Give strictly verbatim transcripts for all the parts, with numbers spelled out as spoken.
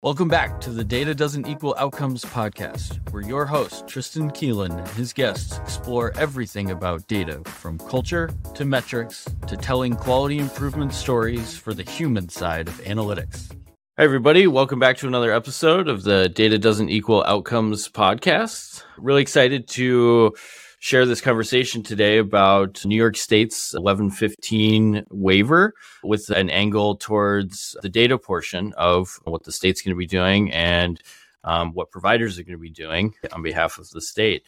Welcome back to the Data Doesn't Equal Outcomes podcast, where your host, Tristan Keelan, and his guests explore everything about data, from culture to metrics to telling quality improvement stories for the human side of analytics. Hi, everybody. Welcome back to another episode of the Data Doesn't Equal Outcomes podcast. Really excited to share this conversation today about New York State's eleven fifteen waiver with an angle towards the data portion of what the state's going to be doing and um, what providers are going to be doing on behalf of the state.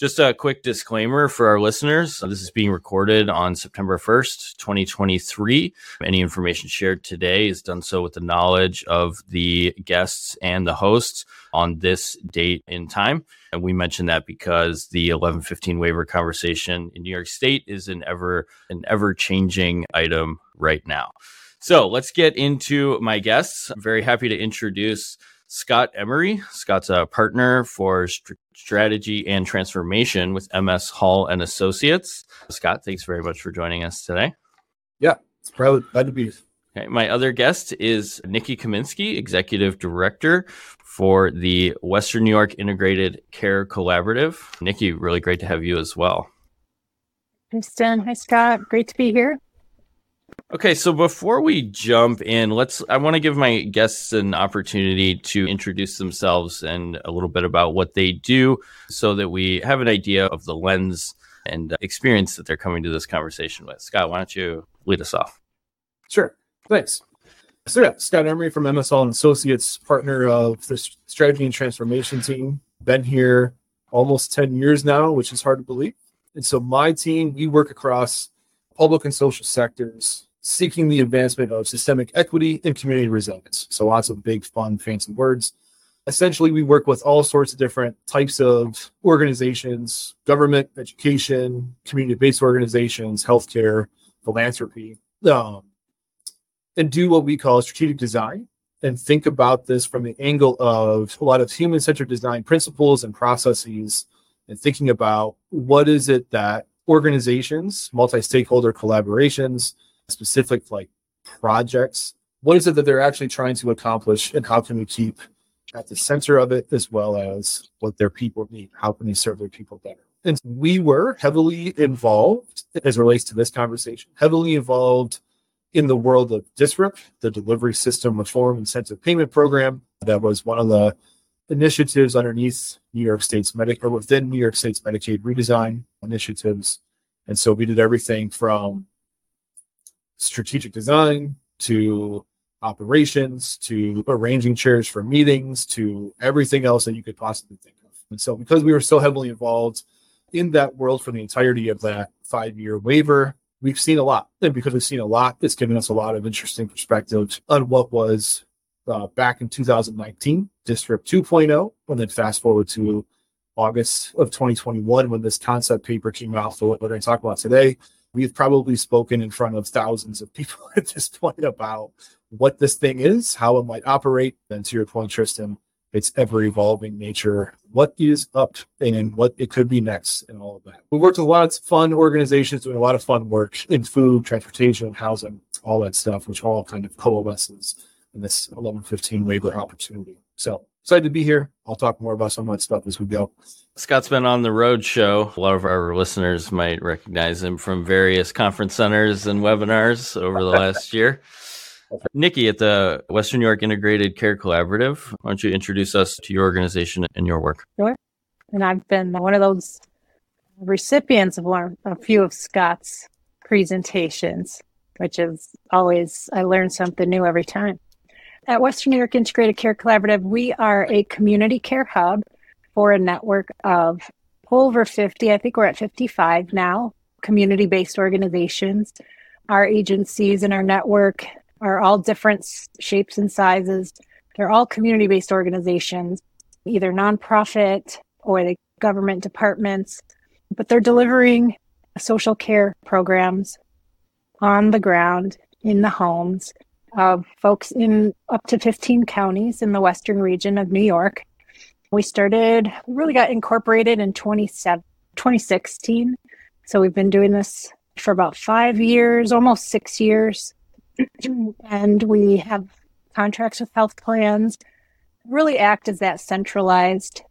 Just a quick disclaimer for our listeners. This is being recorded on September first, twenty twenty-three. Any information shared today is done so with the knowledge of the guests and the hosts on this date in time. And we mentioned that because the eleven fifteen waiver conversation in New York State is an ever an ever-changing item right now. So let's get into my guests. I'm very happy to introduce Scott Emery. Scott's a partner for st- strategy and transformation with M S and Associates. Scott, thanks very much for joining us today. Yeah, it's proud, glad to be here. Okay, my other guest is Nikki Kmicinski, Executive Director for the Western New York Integrated Care Collaborative. Nikki, really great to have you as well. Thanks, Dan. Hi, Scott. Great to be here. Okay, so before we jump in, let's I want to give my guests an opportunity to introduce themselves and a little bit about what they do so that we have an idea of the lens and experience that they're coming to this conversation with. Scott, why don't you lead us off? Sure. Thanks. So yeah, Scott Emery from M S L and Associates, partner of the strategy and transformation team. Been here almost ten years now, which is hard to believe. And so my team, we work across public and social sectors, seeking the advancement of systemic equity and community resilience. So lots of big, fun, fancy words. Essentially, we work with all sorts of different types of organizations: government, education, community-based organizations, healthcare, philanthropy, um, and do what we call strategic design and think about this from the angle of a lot of human-centered design principles and processes, and thinking about what is it that organizations, multi-stakeholder collaborations, specific like projects, what is it that they're actually trying to accomplish, and how can we keep at the center of it, as well as what their people need? How can we serve their people better? And we were heavily involved, as it relates to this conversation, heavily involved in the world of D S R I P, the Delivery System Reform Incentive Payment Program. That was one of the initiatives underneath New York State's Medicaid, or within New York State's Medicaid redesign initiatives. And so we did everything from strategic design to operations, to arranging chairs for meetings, to everything else that you could possibly think of. And so because we were so heavily involved in that world for the entirety of that five-year waiver, we've seen a lot. And because we've seen a lot, it's given us a lot of interesting perspectives on what was uh, back in two thousand nineteen, D S R I P two point oh, and then fast forward to August of twenty twenty-one, when this concept paper came out for what we're going to talk about today. We've probably spoken in front of thousands of people at this point about what this thing is, how it might operate. And to your point, Tristan, its ever-evolving nature, what is up and what it could be next, and all of that. We worked with a lot of fun organizations doing a lot of fun work in food, transportation, housing, all that stuff, which all kind of coalesces in this eleven fifteen waiver opportunity. So excited to be here. I'll talk more about some of that stuff as we go. Scott's been on the road show. A lot of our listeners might recognize him from various conference centers and webinars over the last year. Nikki, at the Western New York Integrated Care Collaborative, why don't you introduce us to your organization and your work? Sure. And I've been one of those recipients of one, a few of Scott's presentations, which is always, I learn something new every time. At Western New York Integrated Care Collaborative, we are a community care hub for a network of over fifty, I think we're at fifty-five now, community-based organizations. Our agencies and our network are all different shapes and sizes. They're all community-based organizations, either nonprofit or the government departments, but they're delivering social care programs on the ground, in the homes, of folks in up to fifteen counties in the western region of New York. We started, really got incorporated in twenty sixteen. So we've been doing this for about five years, almost six years. And we have contracts with health plans really act as that centralized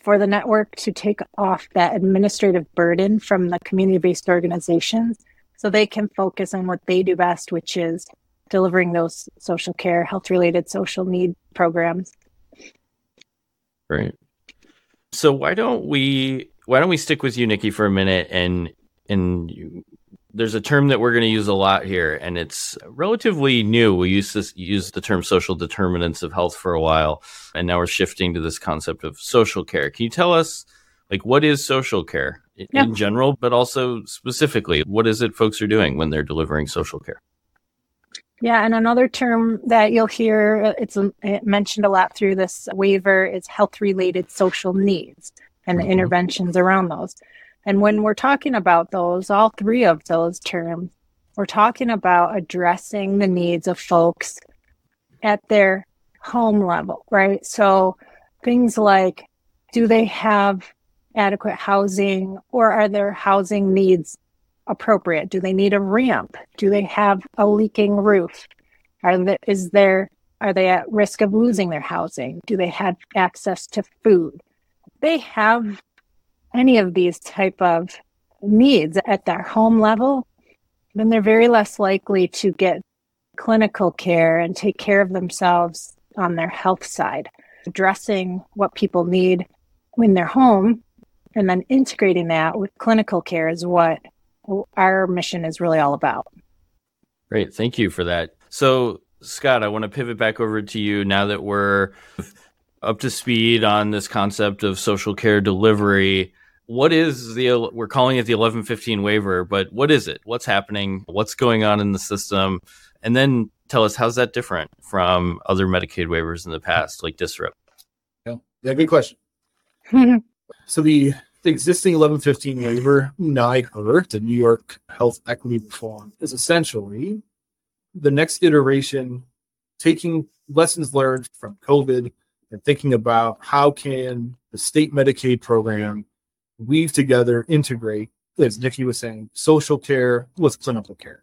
for the network to take off that administrative burden from the community-based organizations so they can focus on what they do best, which is delivering those social care, health-related social need programs. Right. So why don't we why don't we stick with you, Nikki, for a minute? And and you, there's a term that we're going to use a lot here, and it's relatively new. We used to use the term social determinants of health for a while, and now we're shifting to this concept of social care. Can you tell us, like, what is social care in yeah. general, but also specifically, what is it folks are doing when they're delivering social care? Yeah, and another term that you'll hear, it's it mentioned a lot through this waiver, is health-related social needs and the mm-hmm. interventions around those. And when we're talking about those, all three of those terms, we're talking about addressing the needs of folks at their home level, right? So things like, do they have adequate housing, or are their housing needs appropriate? Do they need a ramp? Do they have a leaking roof? Are there, is there, are they at risk of losing their housing? Do they have access to food? They have any of these type of needs at their home level, then they're very less likely to get clinical care and take care of themselves on their health side. Addressing what people need in their home and then integrating that with clinical care is what our mission is really all about. Great. Thank you for that. So, Scott, I want to pivot back over to you now that we're up to speed on this concept of social care delivery. What is the, we're calling it the eleven fifteen waiver, but what is it? What's happening? What's going on in the system? And then tell us, how's that different from other Medicaid waivers in the past, like D S R I P? Yeah, yeah, good question. So the, the existing eleven fifteen waiver, NIGER, the New York Health Equity Reform, is essentially the next iteration, taking lessons learned from COVID and thinking about how can the state Medicaid program weave together, integrate, as Nikki was saying, social care with clinical care.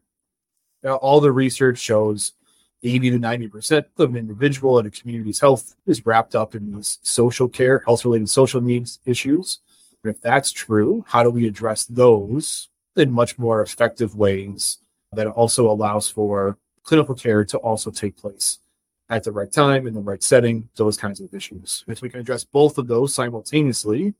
Now, all the research shows eighty to ninety percent of an individual in a community's health is wrapped up in these social care, health-related social needs issues. And if that's true, how do we address those in much more effective ways that also allows for clinical care to also take place at the right time, in the right setting, those kinds of issues. If we can address both of those simultaneously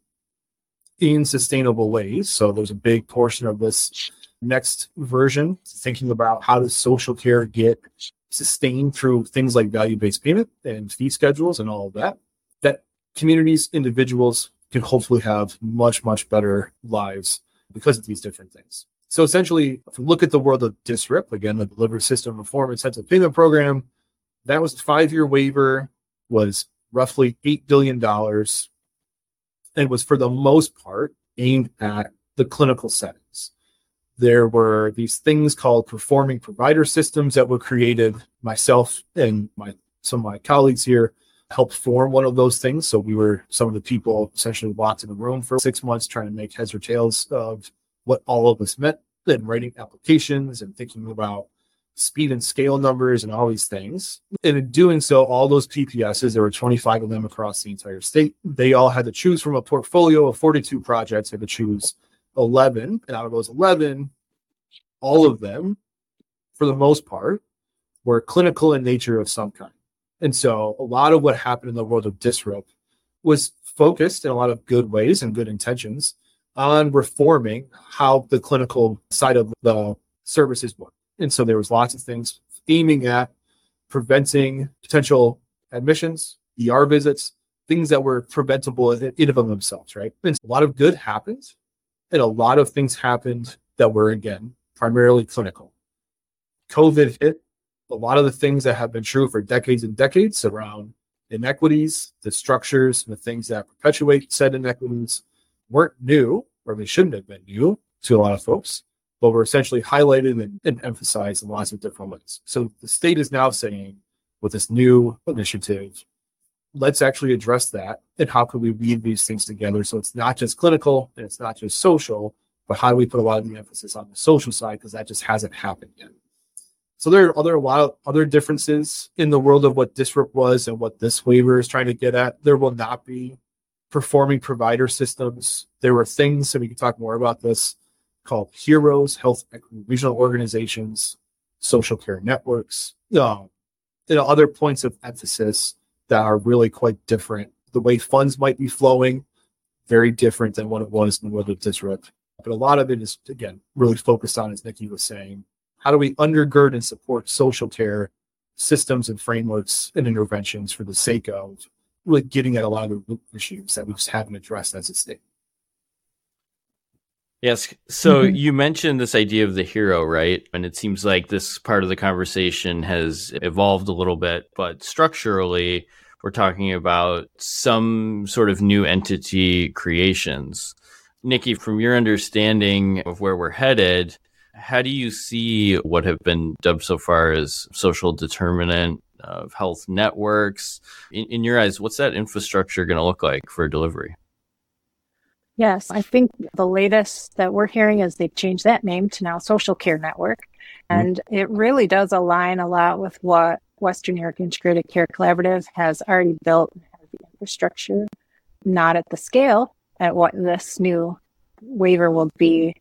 in sustainable ways, so there's a big portion of this next version, thinking about how does social care get sustained through things like value-based payment and fee schedules and all of that, that communities, individuals can hopefully have much, much better lives because of these different things. So essentially, if we look at the world of D S R I P, again, the Delivery System Reform Incentive Payment Program, that was a five-year waiver, was roughly eight billion dollars, and was for the most part aimed at the clinical settings. There were these things called performing provider systems that were created. Myself and my some of my colleagues here helped form one of those things. So we were some of the people essentially locked in the room for six months trying to make heads or tails of what all of this meant, and writing applications and thinking about speed and scale numbers and all these things. And in doing so, all those P P Ss, there were twenty-five of them across the entire state. They all had to choose from a portfolio of forty-two projects. They had to choose eleven. And out of those eleven, all of them, for the most part, were clinical in nature of some kind. And so a lot of what happened in the world of D S R I P was focused in a lot of good ways and good intentions on reforming how the clinical side of the services work. And so there was lots of things aiming at preventing potential admissions, E R visits, things that were preventable in and of themselves, right? And a lot of good happened, and a lot of things happened that were, again, primarily clinical. COVID hit. A lot of the things that have been true for decades and decades around inequities, the structures, and the things that perpetuate said inequities weren't new, or they shouldn't have been new to a lot of folks, but were essentially highlighted and, and emphasized in lots of different ways. So the state is now saying, with this new initiative, let's actually address that, and how can we weave these things together so it's not just clinical and it's not just social, but how do we put a lot of the emphasis on the social side, because that just hasn't happened yet. So there are other a lot of other differences in the world of what D S R I P was and what this waiver is trying to get at. There will not be performing provider systems. There were things, and we can talk more about this, called HEROES, Health Equity Regional Organizations, Social Care Networks, um, you know, other points of emphasis that are really quite different. The way funds might be flowing, very different than what it was in the world of D S R I P. But a lot of it is, again, really focused on, as Nikki was saying, how do we undergird and support social care systems and frameworks and interventions for the sake of really getting at a lot of the issues that we just haven't addressed as a state. Yes. So mm-hmm. you mentioned this idea of the hero, right? And it seems like this part of the conversation has evolved a little bit, but structurally, we're talking about some sort of new entity creations. Nikki, from your understanding of where we're headed, how do you see what have been dubbed so far as social determinant of health networks? In, in your eyes, what's that infrastructure going to look like for delivery? Yes, I think the latest that we're hearing is they've changed that name to now Social Care Network. And mm-hmm. it really does align a lot with what Western New York Integrated Care Collaborative has already built, and has the infrastructure, not at the scale at what this new waiver will be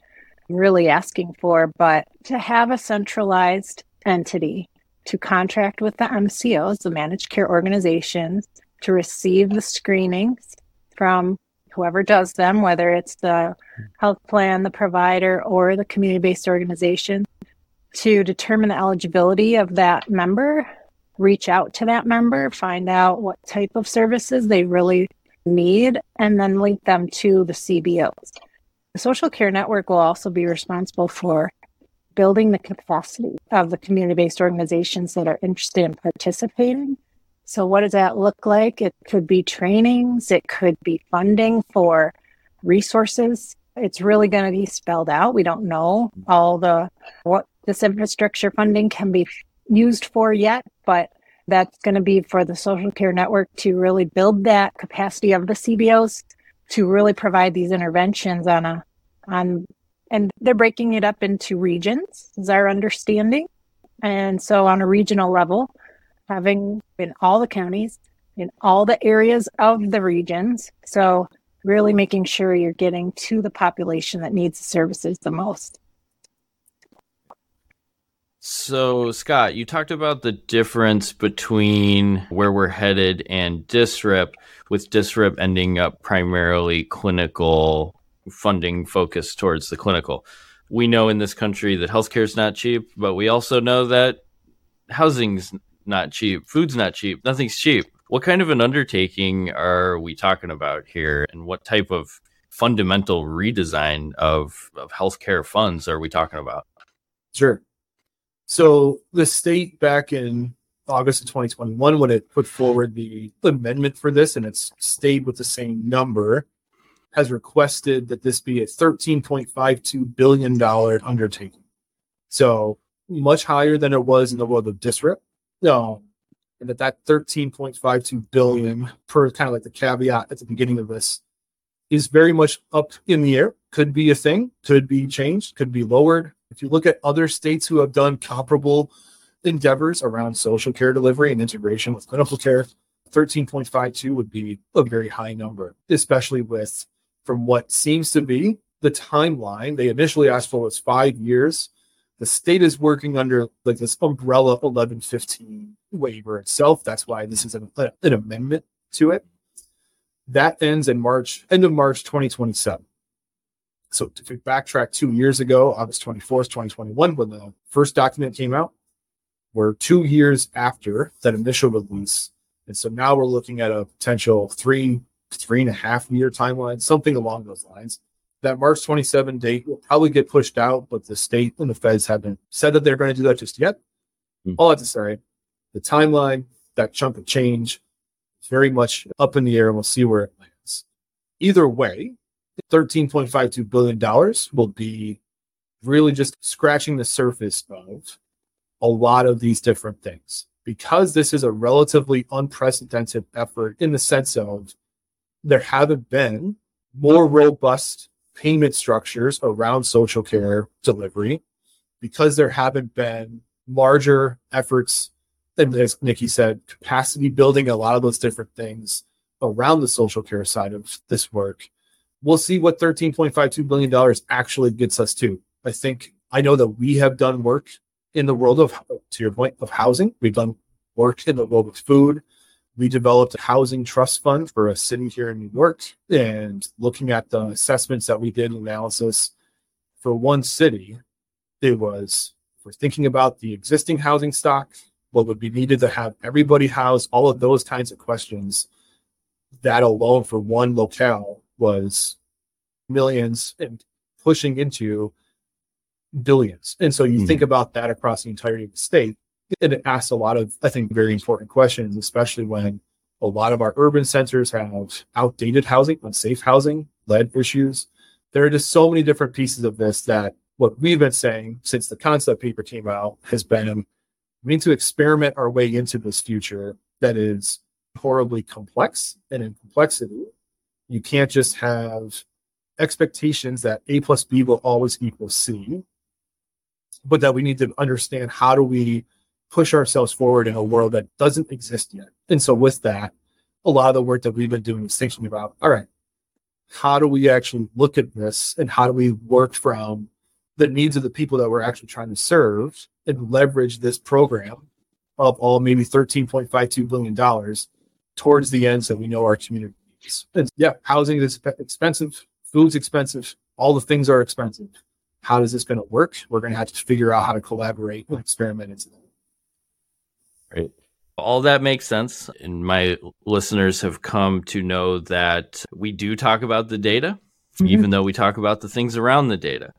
really asking for, but to have a centralized entity to contract with the M C Os, the managed care organizations, to receive the screenings from whoever does them, whether it's the health plan, the provider, or the community-based organization, to determine the eligibility of that member, reach out to that member, find out what type of services they really need, and then link them to the C B Os. The Social Care Network will also be responsible for building the capacity of the community-based organizations that are interested in participating. So what does that look like? It could be trainings. It could be funding for resources. It's really going to be spelled out. We don't know all the what this infrastructure funding can be used for yet, but that's going to be for the Social Care Network to really build that capacity of the C B Os to really provide these interventions on a on, and they're breaking it up into regions, is our understanding. And so on a regional level, having in all the counties, in all the areas of the regions. So really making sure you're getting to the population that needs the services the most. So, Scott, you talked about the difference between where we're headed and D S R I P, with D S R I P ending up primarily clinical funding focused towards the clinical. We know in this country that healthcare is not cheap, but we also know that housing's not cheap. Food's not cheap. Nothing's cheap. What kind of an undertaking are we talking about here? And what type of fundamental redesign of, of healthcare funds are we talking about? Sure. So the state back in August of twenty twenty-one, when it put forward the amendment for this, and it's stayed with the same number, has requested that this be a thirteen point five two billion dollars undertaking. So much higher than it was in the world of D S R I P. No, and that that thirteen point five two billion per kind of like the caveat at the beginning of this is very much up in the air. Could be a thing, could be changed, could be lowered. If you look at other states who have done comparable endeavors around social care delivery and integration with clinical care, thirteen point five two would be a very high number, especially with, from what seems to be the timeline they initially asked for was five years. The state is working under like this umbrella eleven fifteen waiver itself. That's why this is an, an amendment to it. That ends in March, end of March twenty twenty-seven. So if we backtrack two years ago, August twenty-fourth, twenty twenty-one, when the first document came out, we're two years after that initial release. And so now we're looking at a potential three, three and a half year timeline, something along those lines. That March twenty-seventh date will probably get pushed out, but the state and the feds haven't said that they're going to do that just yet. Mm-hmm. All I have to say, the timeline, that chunk of change, is very much up in the air, and we'll see where it lands. Either way, thirteen point five two billion dollars will be really just scratching the surface of a lot of these different things. Because this is a relatively unprecedented effort in the sense of there haven't been more robust payment structures around social care delivery, because there haven't been larger efforts, and as Nikki said, capacity building, a lot of those different things around the social care side of this work. We'll see what thirteen point five two billion dollars actually gets us to. I think, I know that we have done work in the world of, to your point, of housing. We've done work in the world of food. We developed a housing trust fund for a city here in New York, and looking at the assessments that we did, analysis for one city, it was, we're thinking about the existing housing stock, what would be needed to have everybody housed, all of those kinds of questions. That alone for one locale was millions and pushing into billions. And so you mm-hmm. think about that across the entirety of the state, and it asks a lot of, I think, very important questions, especially when a lot of our urban centers have outdated housing, unsafe housing, lead issues. There are just so many different pieces of this that what we've been saying since the concept paper came out has been, we need to experiment our way into this future that is horribly complex. And in complexity, you can't just have expectations that A plus B will always equal C, but that we need to understand how do we push ourselves forward in a world that doesn't exist yet. And so with that, a lot of the work that we've been doing is thinking about, all right, how do we actually look at this and how do we work from the needs of the people that we're actually trying to serve and leverage this program of all maybe thirteen point five two billion dollars towards the ends that we know our community needs. And yeah, housing is expensive, food's expensive, all the things are expensive. How is this going to work? We're going to have to figure out how to collaborate and experiment into that. Right. All that makes sense. And my listeners have come to know that we do talk about the data, mm-hmm. even though we talk about the things around the data.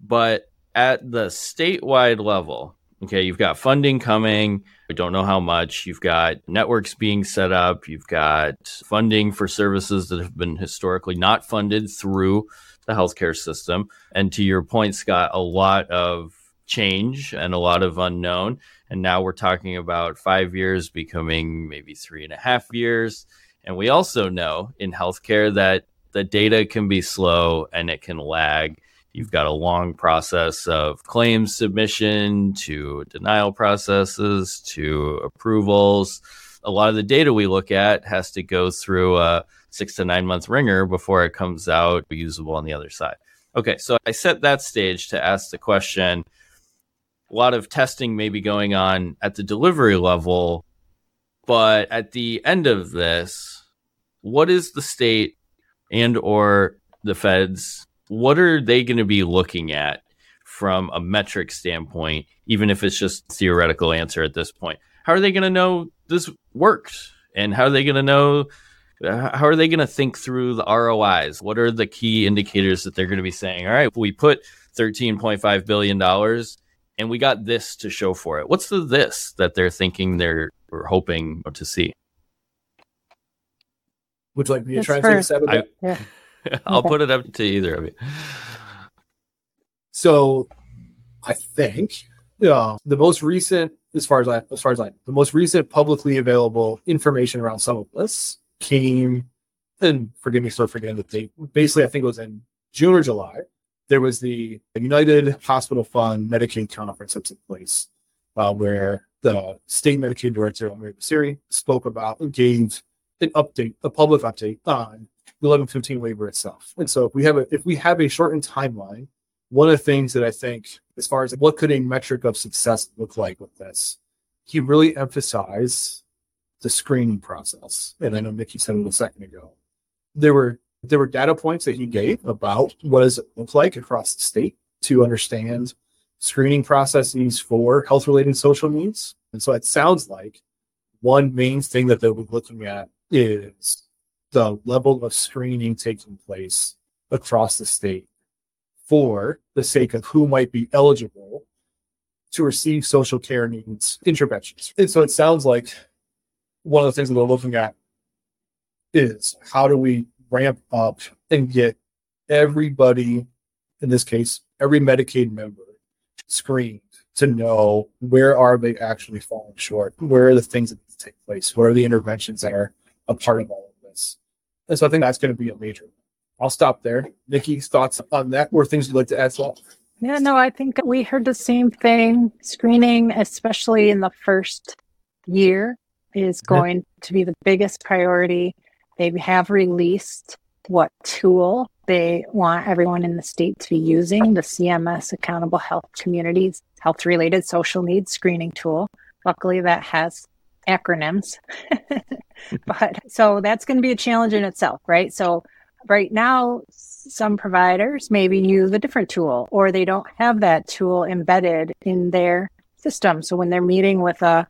But at the statewide level, okay, you've got funding coming. We don't know how much. You've got networks being set up. You've got funding for services that have been historically not funded through the healthcare system. And to your point, Scott, a lot of change and a lot of unknown. And now we're talking about five years becoming maybe three and a half years. And we also know in healthcare that the data can be slow and it can lag. You've got a long process of claims submission to denial processes to approvals. A lot of the data we look at has to go through a six to nine month ringer before it comes out usable on the other side. Okay, so I set that stage to ask the question, a lot of testing may be going on at the delivery level, but at the end of this, what is the state and or the feds? What are they going to be looking at from a metric standpoint, even if it's just theoretical answer at this point? How are they going to know this works? And how are they going to know, how are they going to think through the R O Is? What are the key indicators that they're going to be saying, all right, we put thirteen point five billion dollars and we got this to show for it. What's the this that they're thinking they're or hoping to see? Would you like me to try and take a stab at that? I'll okay. put it up to either of you. So, I think uh, the most recent, as far as I, as far as I, the most recent publicly available information around some of this came, and forgive me for forgetting the date. Basically, I think it was in June or July. There was the United Hospital Fund Medicaid Conference that took place, uh, where the state Medicaid director, Mary Basiri, spoke about and gave an update, a public update on the eleven fifteen waiver itself. And so if we have a if we have a shortened timeline, one of the things that I think, as far as what could a metric of success look like with this, he really emphasized the screening process. And I know Nikki said it a second ago. There were there were data points that he gave about what does it look like across the state to understand screening processes for health-related social needs. And so it sounds like one main thing that they'll be looking at is the level of screening taking place across the state for the sake of who might be eligible to receive social care needs interventions. And so it sounds like one of the things that we're looking at is how do we ramp up and get everybody, in this case, every Medicaid member screened to know where are they actually falling short? Where are the things that take place? What are the interventions that are a part of all of this? And so I think that's going to be a major. I'll stop there. Nikki's thoughts on that, or things you'd like to add to that? Yeah, no, I think we heard the same thing. Screening, especially in the first year, is going yep. to be the biggest priority. They have released what tool they want everyone in the state to be using, the C M S Accountable Health Communities Health-Related Social Needs Screening Tool. Luckily, that has acronyms. But so that's going to be a challenge in itself, right? So right now, some providers maybe use a different tool, or they don't have that tool embedded in their system. So when they're meeting with a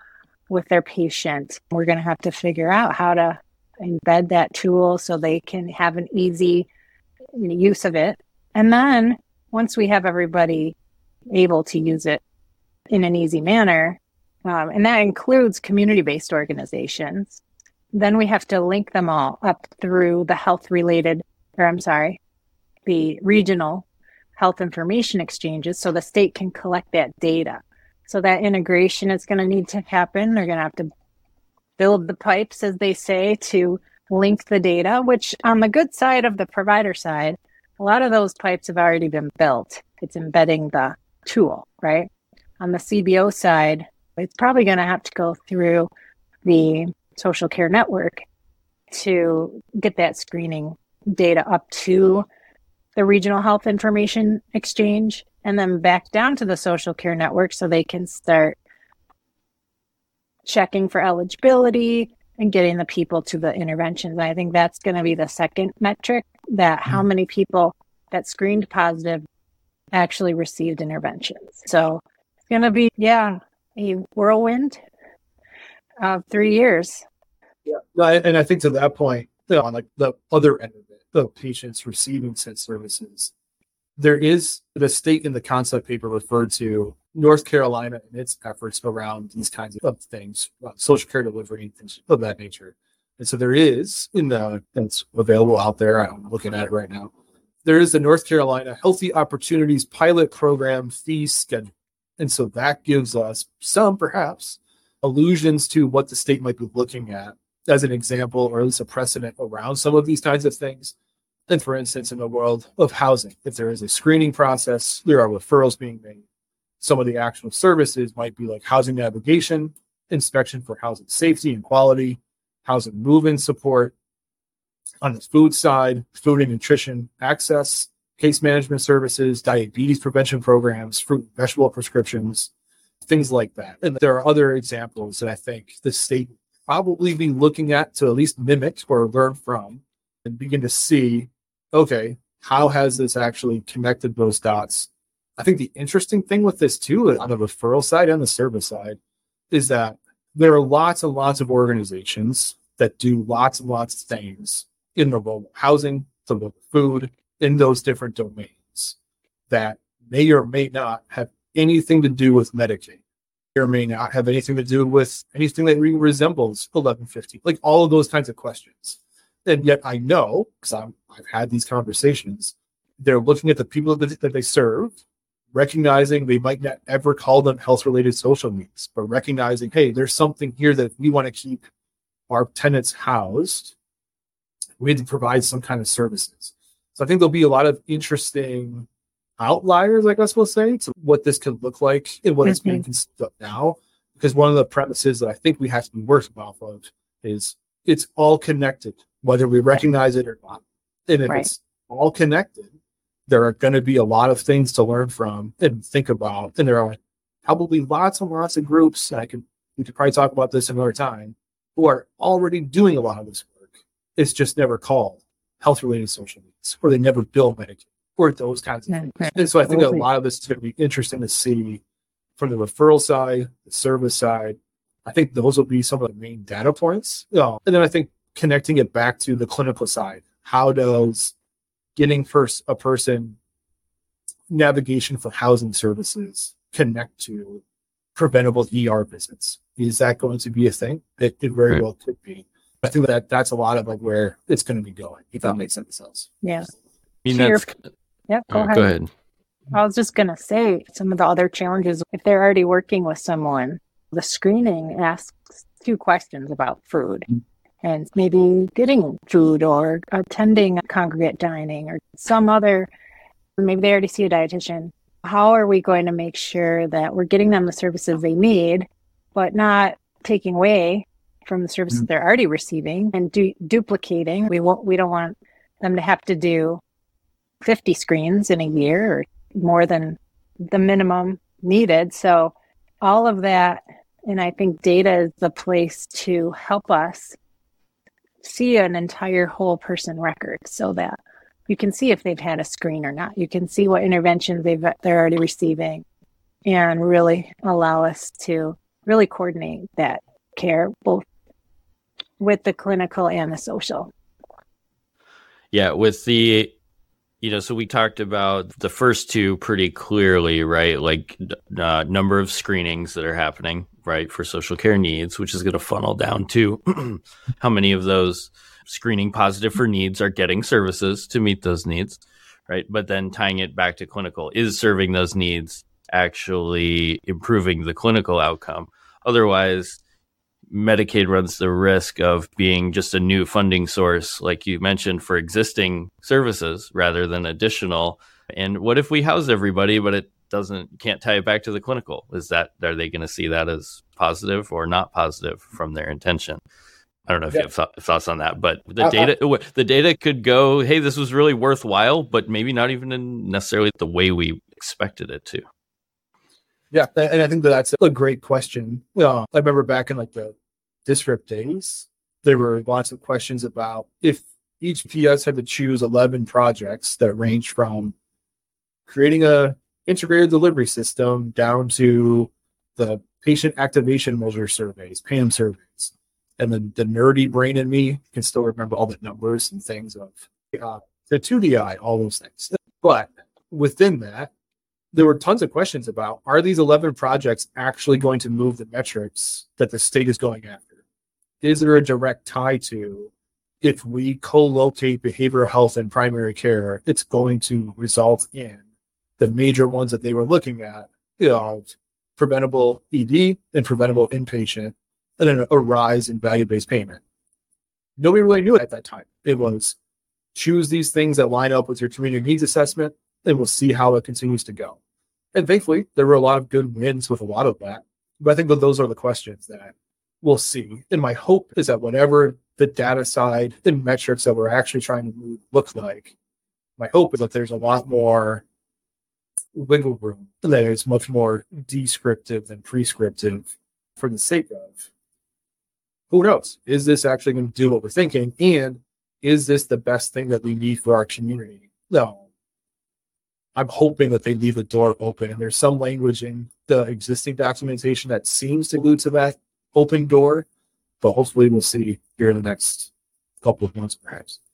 with their patient, we're going to have to figure out how to embed that tool so they can have an easy use of it. And then once we have everybody able to use it in an easy manner, um, and that includes community-based organizations, then we have to link them all up through the health-related, or I'm sorry, the regional health information exchanges so the state can collect that data. So that integration is going to need to happen. They're going to have to build the pipes, as they say, to link the data, which on the good side of the provider side, a lot of those pipes have already been built. It's embedding the tool, right? On the C B O side, it's probably going to have to go through the social care network to get that screening data up to the regional health information exchange and then back down to the social care network so they can start checking for eligibility and getting the people to the interventions. And I think that's going to be the second metric, that how many people that screened positive actually received interventions. So it's going to be, yeah, a whirlwind of three years. Yeah, no, and I think to that point, you know, on like the other end of it, the patients receiving said services, there is the state in the concept paper referred to North Carolina and its efforts around these kinds of things, social care delivery and things of that nature. And so there is, in the that's available out there, I'm looking at it right now, there is the North Carolina Healthy Opportunities Pilot Program fee schedule. And so that gives us some, perhaps, allusions to what the state might be looking at as an example, or at least a precedent around some of these kinds of things. And for instance, in the world of housing, if there is a screening process, there are referrals being made. Some of the actual services might be like housing navigation, inspection for housing safety and quality, housing move-in support. On the food side, food and nutrition access, case management services, diabetes prevention programs, fruit and vegetable prescriptions, things like that. And there are other examples that I think the state probably be looking at to at least mimic or learn from and begin to see, okay, how has this actually connected those dots? I think the interesting thing with this too, on the referral side and the service side, is that there are lots and lots of organizations that do lots and lots of things in the role of housing, the role of food, in those different domains that may or may not have anything to do with Medicaid, or may not have anything to do with anything that really resembles eleven fifteen, like all of those kinds of questions. And yet I know, because I've had these conversations, they're looking at the people that, that they serve, recognizing they might not ever call them health-related social needs, but recognizing, hey, there's something here that we want to keep our tenants housed. We had to provide some kind of services. So I think there'll be a lot of interesting outliers, I guess we'll say, to what this could look like and what mm-hmm. it's being considered now. Because one of the premises that I think we have to be working off of is it's all connected, whether we recognize it or not. And if right. it's all connected, there are going to be a lot of things to learn from and think about. And there are probably lots and lots of groups, and I can, we could probably talk about this another time, who are already doing a lot of this work. It's just never called health-related social needs, or they never bill Medicaid, or those kinds of no, things. Right. And so I think totally. a lot of this is going to be interesting to see from the referral side, the service side. I think those will be some of the main data points. Oh, and then I think connecting it back to the clinical side. How does getting first a person navigation for housing services connect to preventable E R visits? Is that going to be a thing? It, it very right. well could be. I think that that's a lot of like where it's going to be going, if that makes sense. Yeah. I mean, that's, yeah, go, oh, ahead. go ahead. I was just going to say some of the other challenges, if they're already working with someone, the screening asks two questions about food. Mm-hmm. And maybe getting food or attending congregate dining or some other, maybe they already see a dietitian. how are we going to make sure that we're getting them the services they need, but not taking away from the services mm-hmm. they're already receiving and du- duplicating. We won't, we don't want them to have to do fifty screens in a year or more than the minimum needed. So all of that, and I think data is the place to help us see an entire whole person record so that you can see if they've had a screen or not. You can see what interventions they've, they're already receiving and really allow us to really coordinate that care both with the clinical and the social. Yeah, with the, you know, so we talked about the first two pretty clearly, right? Like uh, number of screenings that are happening, right, for social care needs, which is going to funnel down to how many of those screening positive for needs are getting services to meet those needs, right? But then tying it back to clinical, is serving those needs actually improving the clinical outcome? Otherwise, Medicaid runs the risk of being just a new funding source, like you mentioned, for existing services rather than additional. And what if we house everybody, but it doesn't can't tie it back to the clinical? Is that, are they going to see that as positive or not positive from their intention? I don't know if yeah. you have th- thoughts on that, but the I, data I, the data could go, hey, this was really worthwhile, but maybe not even in necessarily the way we expected it to. Yeah, and I think that that's a great question. Yeah, I remember back in like the D S R I P days, there were lots of questions about if each P S had to choose eleven projects that range from creating a integrated delivery system down to the patient activation measure surveys, P A M surveys. And then the nerdy brain in me can still remember all the numbers and things of uh, the two D I, all those things. But within that, there were tons of questions about, are these eleven projects actually going to move the metrics that the state is going after? Is there a direct tie to, if we co-locate behavioral health and primary care, it's going to result in the major ones that they were looking at, you know, preventable E D and preventable inpatient, and then a rise in value-based payment. Nobody really knew it at that time. It was choose these things that line up with your community needs assessment, and we'll see how it continues to go. And thankfully, there were a lot of good wins with a lot of that. But I think that those are the questions that we'll see. And my hope is that whatever the data side, the metrics that we're actually trying to move look like, my hope is that there's a lot more wiggle room, that it's much more descriptive than prescriptive for the sake of, who knows? Is this actually going to do what we're thinking? And is this the best thing that we need for our community? No. I'm hoping that they leave the door open. And there's some language in the existing documentation that seems to allude to that open door. But hopefully we'll see here in the next couple of months, perhaps.